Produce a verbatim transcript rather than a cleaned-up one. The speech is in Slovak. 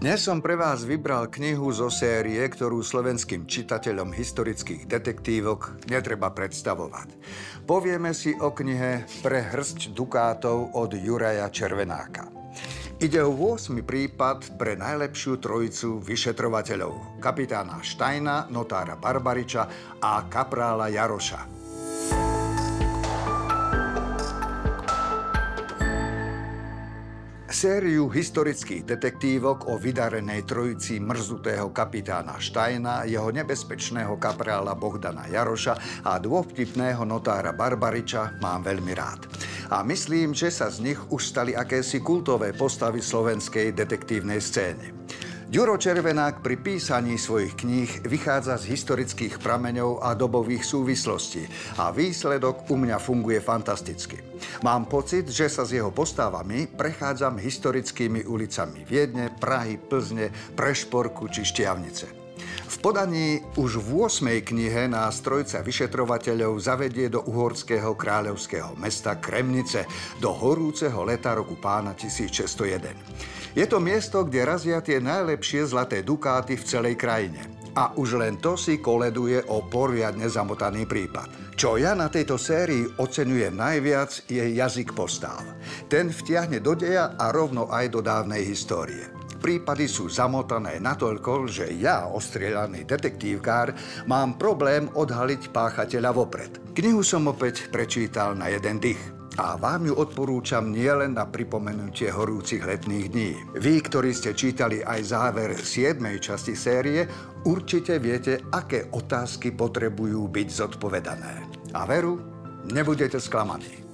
Dnes som pre vás vybral knihu zo série, ktorú slovenským čitateľom historických detektívok netreba predstavovať. Povieme si o knihe Pre hrst dukátov od Juraja Červenáka. Ide o ôsmy prípad pre najlepšiu trojicu vyšetrovateľov. Kapitána Štajna, notára Barbariča a kaprála Jaroša. Sériu historických detektívok o vydarenej trojici mrzutého kapitána Štajna, jeho nebezpečného kaprála Bohdana Jaroša a dôvtipného notára Barbariča mám veľmi rád. A myslím, že sa z nich už stali akési kultové postavy slovenskej detektívnej scény. Ďuro Červenák pri písaní svojich kníh vychádza z historických prameňov a dobových súvislostí a výsledok u mňa funguje fantasticky. Mám pocit, že sa s jeho postavami prechádzam historickými ulicami Viedne, Prahy, Plzne, Prešporku či Štiavnice. V podaní už v ôsmej knihe nás trojca vyšetrovateľov zavedie do uhorského kráľovského mesta Kremnice, do horúceho leta roku pána tisícšesťstojeden. Je to miesto, kde razia tie najlepšie zlaté dukáty v celej krajine. A už len to si koleduje o poriadne zamotaný prípad. Čo ja na tejto sérii oceňujem najviac, je jazyk postáv. Ten vtiahne do deja a rovno aj do dávnej histórie. Prípady sú zamotané natoľko, že ja, ostrieľaný detektívkár, mám problém odhaliť páchateľa vopred. Knihu som opäť prečítal na jeden dych a vám ju odporúčam nielen na pripomenutie horúcich letných dní. Vy, ktorí ste čítali aj záver siedmej časti série, určite viete, aké otázky potrebujú byť zodpovedané. A veru, nebudete sklamaní.